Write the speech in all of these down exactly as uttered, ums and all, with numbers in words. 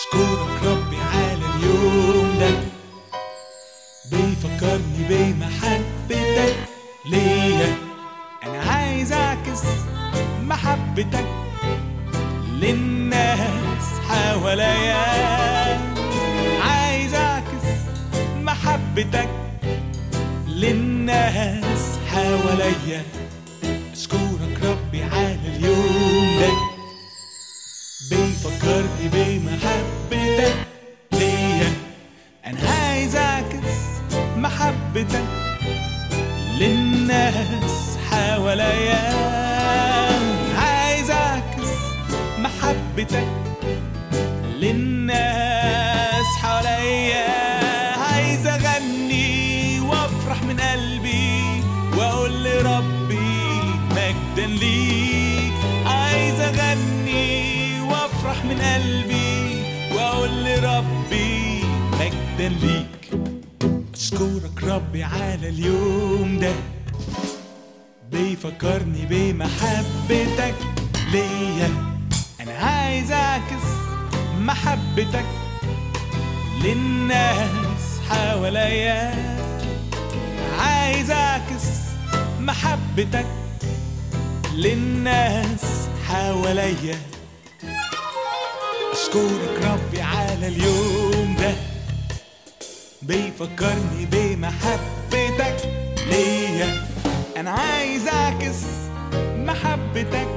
أشكرك ربي على اليوم ده، بيفكرني بمحبتك ليا. أنا عايز أعكس محبتك للناس حواليا، عايز أعكس محبتك للناس حواليا. أشكرك ربي على اليوم ده، بيفكرني بمحبتك ليا. أنا عايز أعكس محبتك للناس حواليا، عايز أعكس محبتك للناس حواليا. عايز أغني وأفرح من قلبي وأقول لربي مجدا ليك، عايز أغني وافرح من قلبي واقول لربي مجدا ليك. اشكرك ربي على اليوم ده، بيفكرني بمحبتك ليا. انا عايز اعكس محبتك للناس حواليا، عايز اعكس محبتك للناس حواليا. أشكرك ربي على اليوم ده، بيفكرني بمحبتك ليا. أنا عايز أعكس محبتك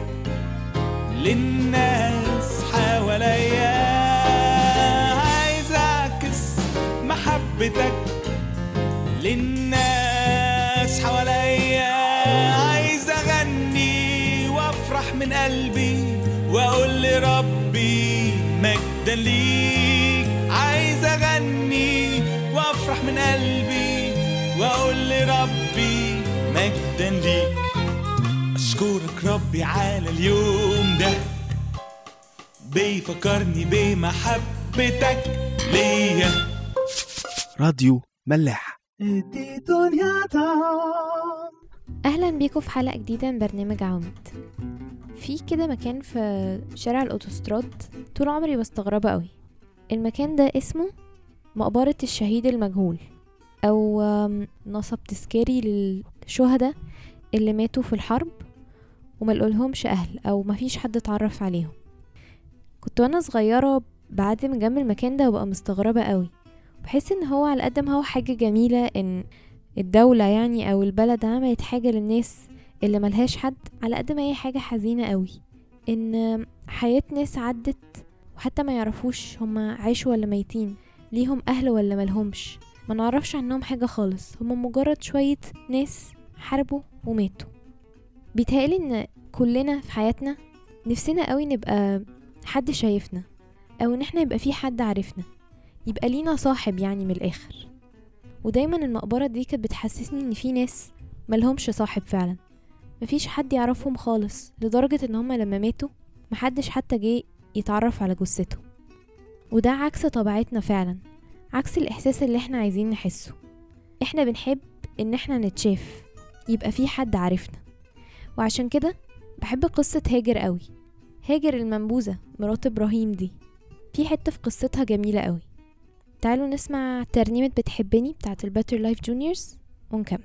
للناس حواليا، عايز أعكس محبتك للناس حواليا. عايز أغني وأفرح من قلبي وأقول لربي مجدا ليك، عايز أغني وأفرح من قلبي وأقول لربي مجدا ليك. أشكرك ربي على اليوم ده، بيفكرني بمحبتك ليا. راديو ملاح، أهلا بيكم في حلقة جديدة من برنامج عواميد. في كده مكان في شارع الأوتوستراد طول عمري بستغربه قوي، المكان ده اسمه مقبرة الشهيد المجهول أو نصب تذكاري للشهداء اللي ماتوا في الحرب وملقولهمش أهل أو مفيش حد اتعرف عليهم. كنت وأنا صغيرة بعدم جنب المكان ده وبقى مستغربة قوي، بحس إن هو على قد ما هو حاجة جميلة إن الدولة يعني أو البلد عملت حاجة للناس اللي ملهاش حد، على قد ما هي حاجة حزينة قوي ان حياة ناس عدت وحتى ما يعرفوش هما عايشوا ولا ميتين، ليهم اهل ولا ملهمش، ما نعرفش عنهم حاجة خالص، هما مجرد شوية ناس حاربوا وماتوا. بيتهيألي ان كلنا في حياتنا نفسنا قوي نبقى حد شايفنا او ان احنا يبقى في حد عارفنا، يبقى لينا صاحب يعني من الاخر. ودايما المقبرة دي كانت بتحسسني ان في ناس ملهمش صاحب فعلا، مفيش حد يعرفهم خالص، لدرجة ان هما لما ماتوا محدش حتى جه يتعرف على جثته. وده عكس طبيعتنا فعلا، عكس الاحساس اللي احنا عايزين نحسه. احنا بنحب ان احنا نتشاف، يبقى في حد عارفنا. وعشان كده بحب قصة هاجر قوي، هاجر المنبوذة مرات ابراهيم دي، في حتة في قصتها جميلة قوي. تعالوا نسمع ترنيمة بتحبني بتاعت الباتر لايف جونيورز ونكمل.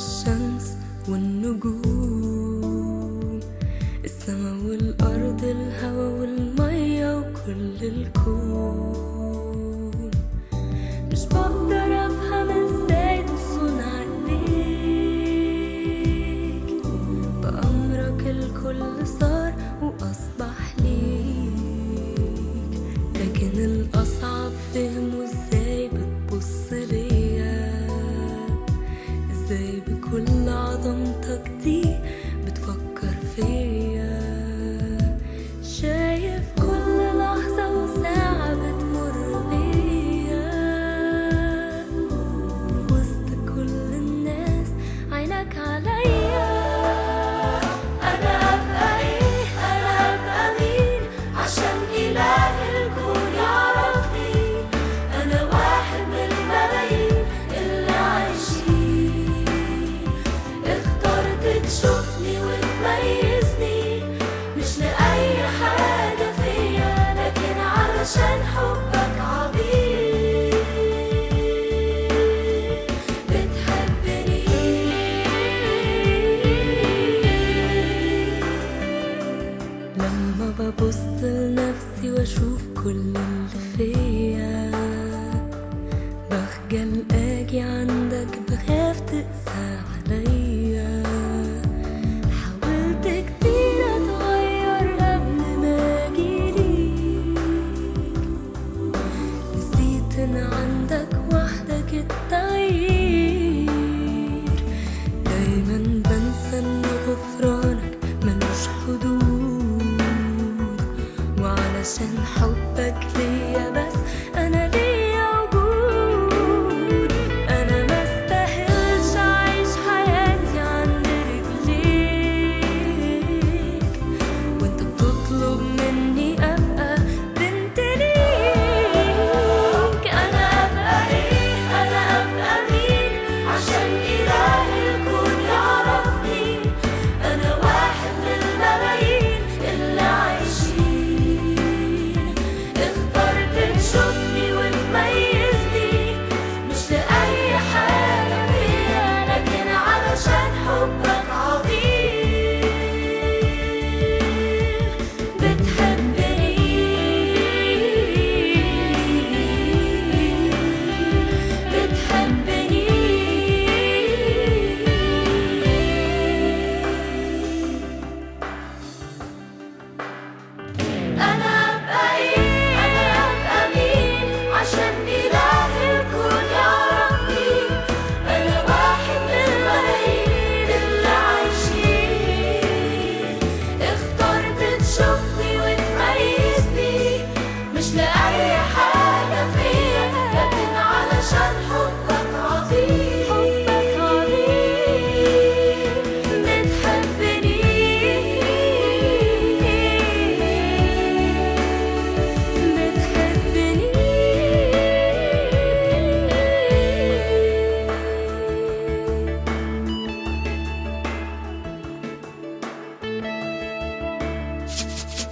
الشمس والنجوم، السما والأرض، الهوا والمية وكل الكون، مش بقدر أفهم ازاي تصون عليك، بأمرك الكل صار وأصبح ليك، لكن الأصعب فهمه ازاي بتبص ليا، ازاي كل عظمتك دي بتفكر فيا، شايف كل لحظة وساعة بتمر بيا، وسط كل الناس عينك عليا. أنا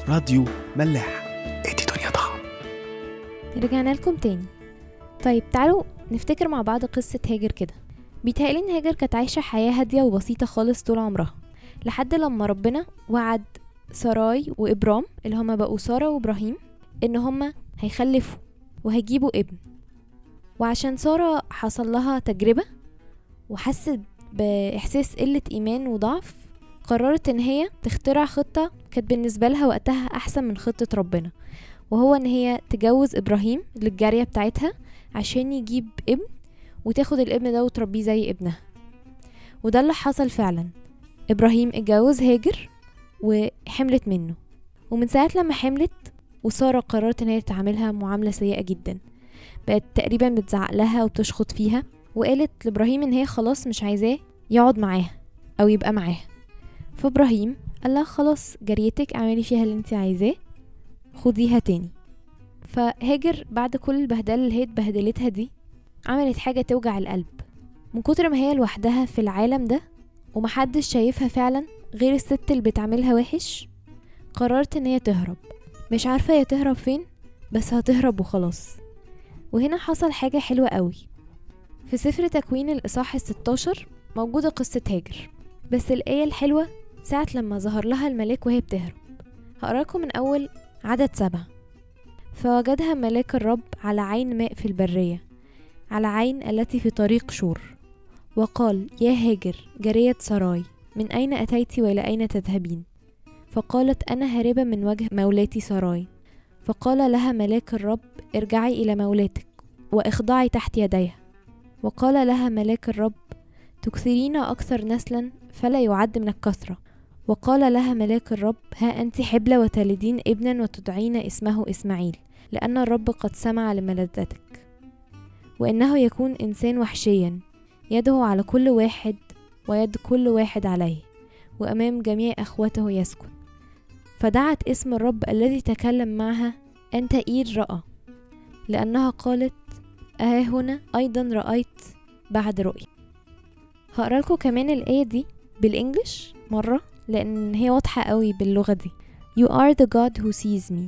راديو ملاح. ادي دنيا ضخم. رجعنا لكم تاني. طيب تعالوا نفتكر مع بعض قصة هاجر كده. بيتهيألي ان هاجر كانت عايشة حياة هادية وبسيطة خالص طول عمرها، لحد لما ربنا وعد ساراي وإبرام اللي هما بقوا سارة وإبراهيم ان هما هيخلفوا وهيجيبوا ابن. وعشان سارة حصل لها تجربة وحست بإحساس قلة إيمان وضعف، قررت ان هي تخترع خطة كانت بالنسبة لها وقتها احسن من خطة ربنا، وهو ان هي تجوز إبراهيم للجارية بتاعتها عشان يجيب ابن وتاخد الابن ده وتربيه زي ابنها. وده اللي حصل فعلا، إبراهيم اتجوز هاجر وحملت منه. ومن ساعة لما حملت وسارة قررت ان هي تعاملها معاملة سيئة جدا، بقت تقريبا بتزعق لها وبتشخط فيها، وقالت لابراهيم ان هي خلاص مش عايزاه يقعد معاها او يبقى معاها. فابراهيم قال لها خلاص جاريتك اعملي فيها اللي انت عايزاه، خديها تاني. فهاجر بعد كل البهدله اللي هي اتبهدلتها دي عملت حاجه توجع القلب، من كتر ما هي لوحدها في العالم ده ومحدش شايفها فعلا غير الست اللي بتعملها وحش، قررت ان هي تهرب. مش عارفه هي تهرب فين، بس هتهرب وخلاص. وهنا حصل حاجه حلوه قوي. في سفر تكوين الاصحاح الستاشر موجوده قصه هاجر، بس الايه الحلوه ساعه لما ظهر لها الملاك وهي بتهرب. هقراكم من اول عدد سبعة. فوجدها ملاك الرب على عين ماء في البرية، على عين التي في طريق شور، وقال يا هاجر جارية سراي من أين أتيت وإلى أين تذهبين؟ فقالت أنا هاربة من وجه مولاتي سراي. فقال لها ملاك الرب ارجعي إلى مولاتك واخضعي تحت يديها. وقال لها ملاك الرب تكثرين أكثر نسلا فلا يعد من الكثرة. وقال لها ملاك الرب ها أنت حبلى وتلدين ابنا وتدعين اسمه إسماعيل، لأن الرب قد سمع لملذتك، وإنه يكون إنسان وحشيا يده على كل واحد ويد كل واحد عليه، وأمام جميع أخوته يسكن. فدعت اسم الرب الذي تكلم معها أنت إير رأى، لأنها قالت أها هنا أيضا رأيت بعد رؤية. هقرأ لكم كمان الآية دي بالإنجليش مرة لأن هي واضحة قوي باللغة دي. You are the God who sees me,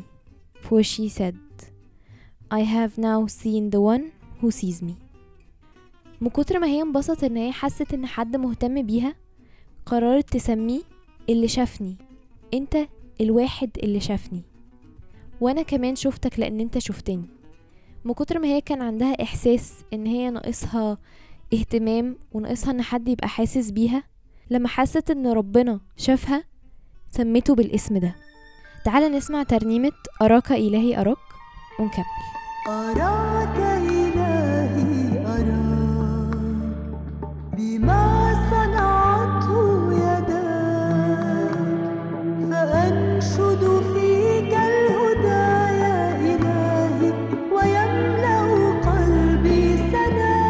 for she said, I have now seen the one who sees me. من كتر ما هي انبسطت ان هي حست ان حد مهتم بيها، قررت تسميه اللي شافني. انت الواحد اللي شافني، وانا كمان شفتك لان انت شفتني. من كتر ما هي كان عندها احساس ان هي ناقصها اهتمام وناقصها ان حد يبقى حاسس بيها، لما حست ان ربنا شافها سمته بالاسم ده. تعالى نسمع ترنيمة أراك إلهي أراك ونكمل. أراك إلهي أراك بما صنعته يداك، فأنشد فيك الهدى يا إلهي، ويملأ قلبي سناك.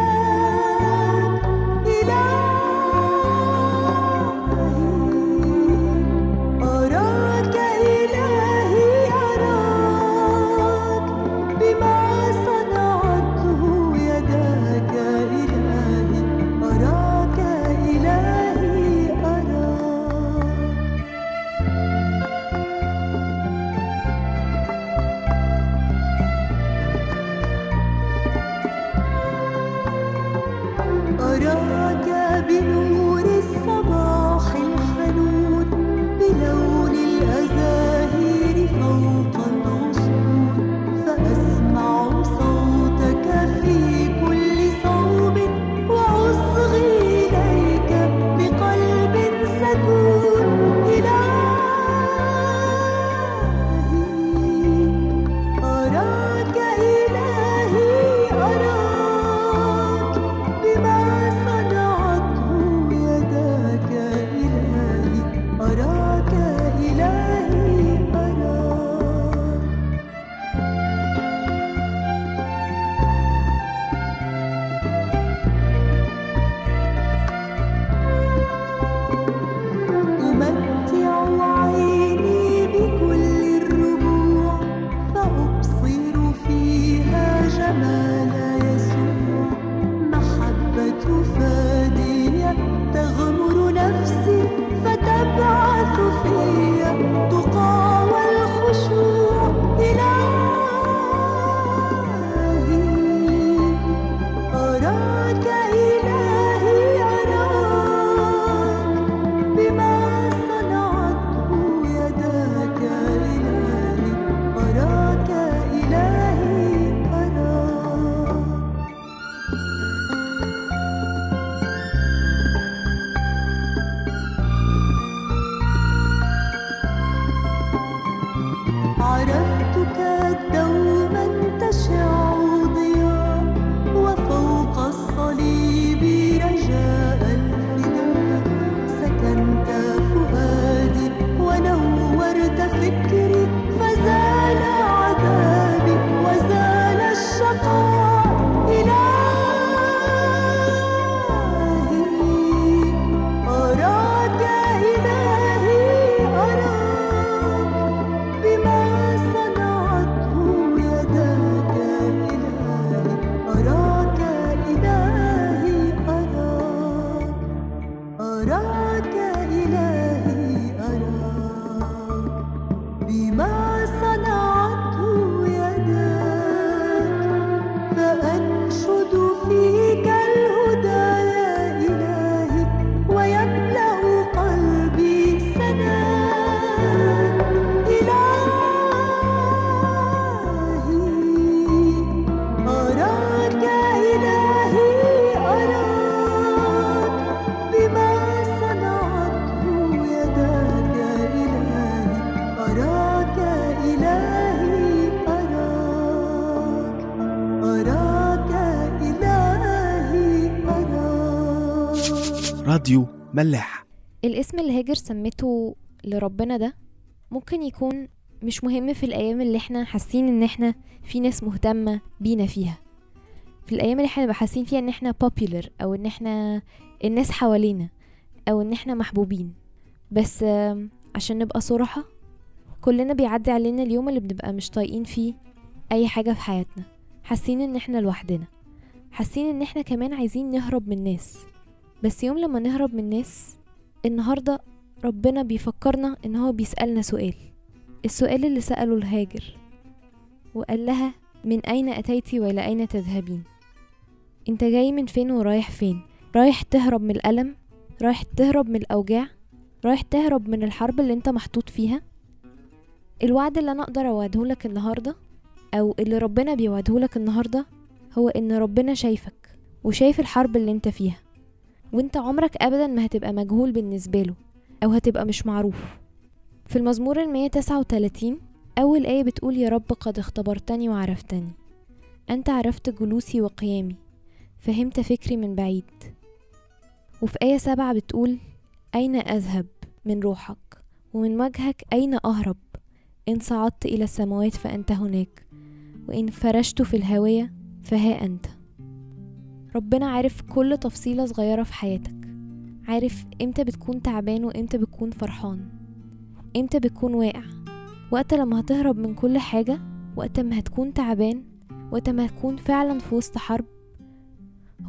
إلهي أراك إلهي أراك بما صنعت راديو ملاح. الاسم اللي هاجر سمته لربنا ده ممكن يكون مش مهم في الأيام اللي احنا حاسين ان احنا في ناس مهتمة بينا فيها، في الأيام اللي احنا بحاسين فيها ان احنا popular او ان احنا الناس حوالينا او ان احنا محبوبين. بس عشان نبقى صراحة، كلنا بيعدي علينا اليوم اللي بنبقى مش طايقين فيه اي حاجة في حياتنا، حاسين ان احنا لوحدنا، حاسين ان احنا كمان عايزين نهرب من الناس. بس يوم لما نهرب من الناس، النهاردة ربنا بيفكرنا ان هو بيسألنا سؤال، السؤال اللي سأله الهاجر وقال لها: من اين اتيتي والى اين تذهبين؟ انت جاي من فين ورايح فين؟ رايح تهرب من الألم؟ رايح تهرب من الأوجاع؟ رايح تهرب من الحرب اللي انت محطوط فيها؟ الوعد اللي انا اقدر اوعده لك النهاردة، او اللي ربنا بيوعده لك النهاردة، هو ان ربنا شايفك وشايف الحرب اللي انت فيها، وانت عمرك ابدا ما هتبقى مجهول بالنسبة له او هتبقى مش معروف. في المزمور المية وتسعة وتلاتين اول آية بتقول: يا رب قد اختبرتني وعرفتني، انت عرفت جلوسي وقيامي، فهمت فكري من بعيد. وفي آية سبعة بتقول: اين اذهب من روحك، ومن وجهك اين اهرب؟ ان صعدت الى السماوات فانت هناك، وان فرشت في الهاوية فها انت. ربنا عارف كل تفصيلة صغيرة في حياتك، عارف امتى بتكون تعبان وامتى بتكون فرحان، امتى بتكون واقع، وقت لما هتهرب من كل حاجة، وقت ما هتكون تعبان، وقت ما هتكون فعلا في وسط حرب.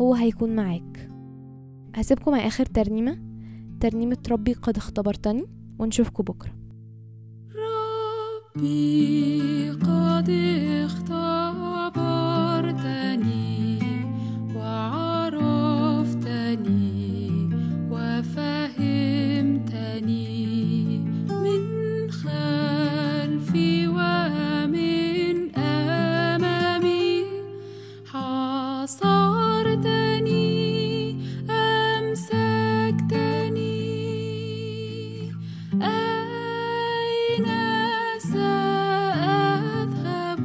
هو هيكون معاك. هسيبكم مع اخر ترنيمة ترنيمة ربي قد اختبرتني، ونشوفكم بكرة. ربي قد اختبرتني وعرفتني وفهمتني، من خلفي ومن أمامي حاصرتني، أمسكتني، أين سأذهب؟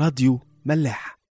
راديو ملاحة.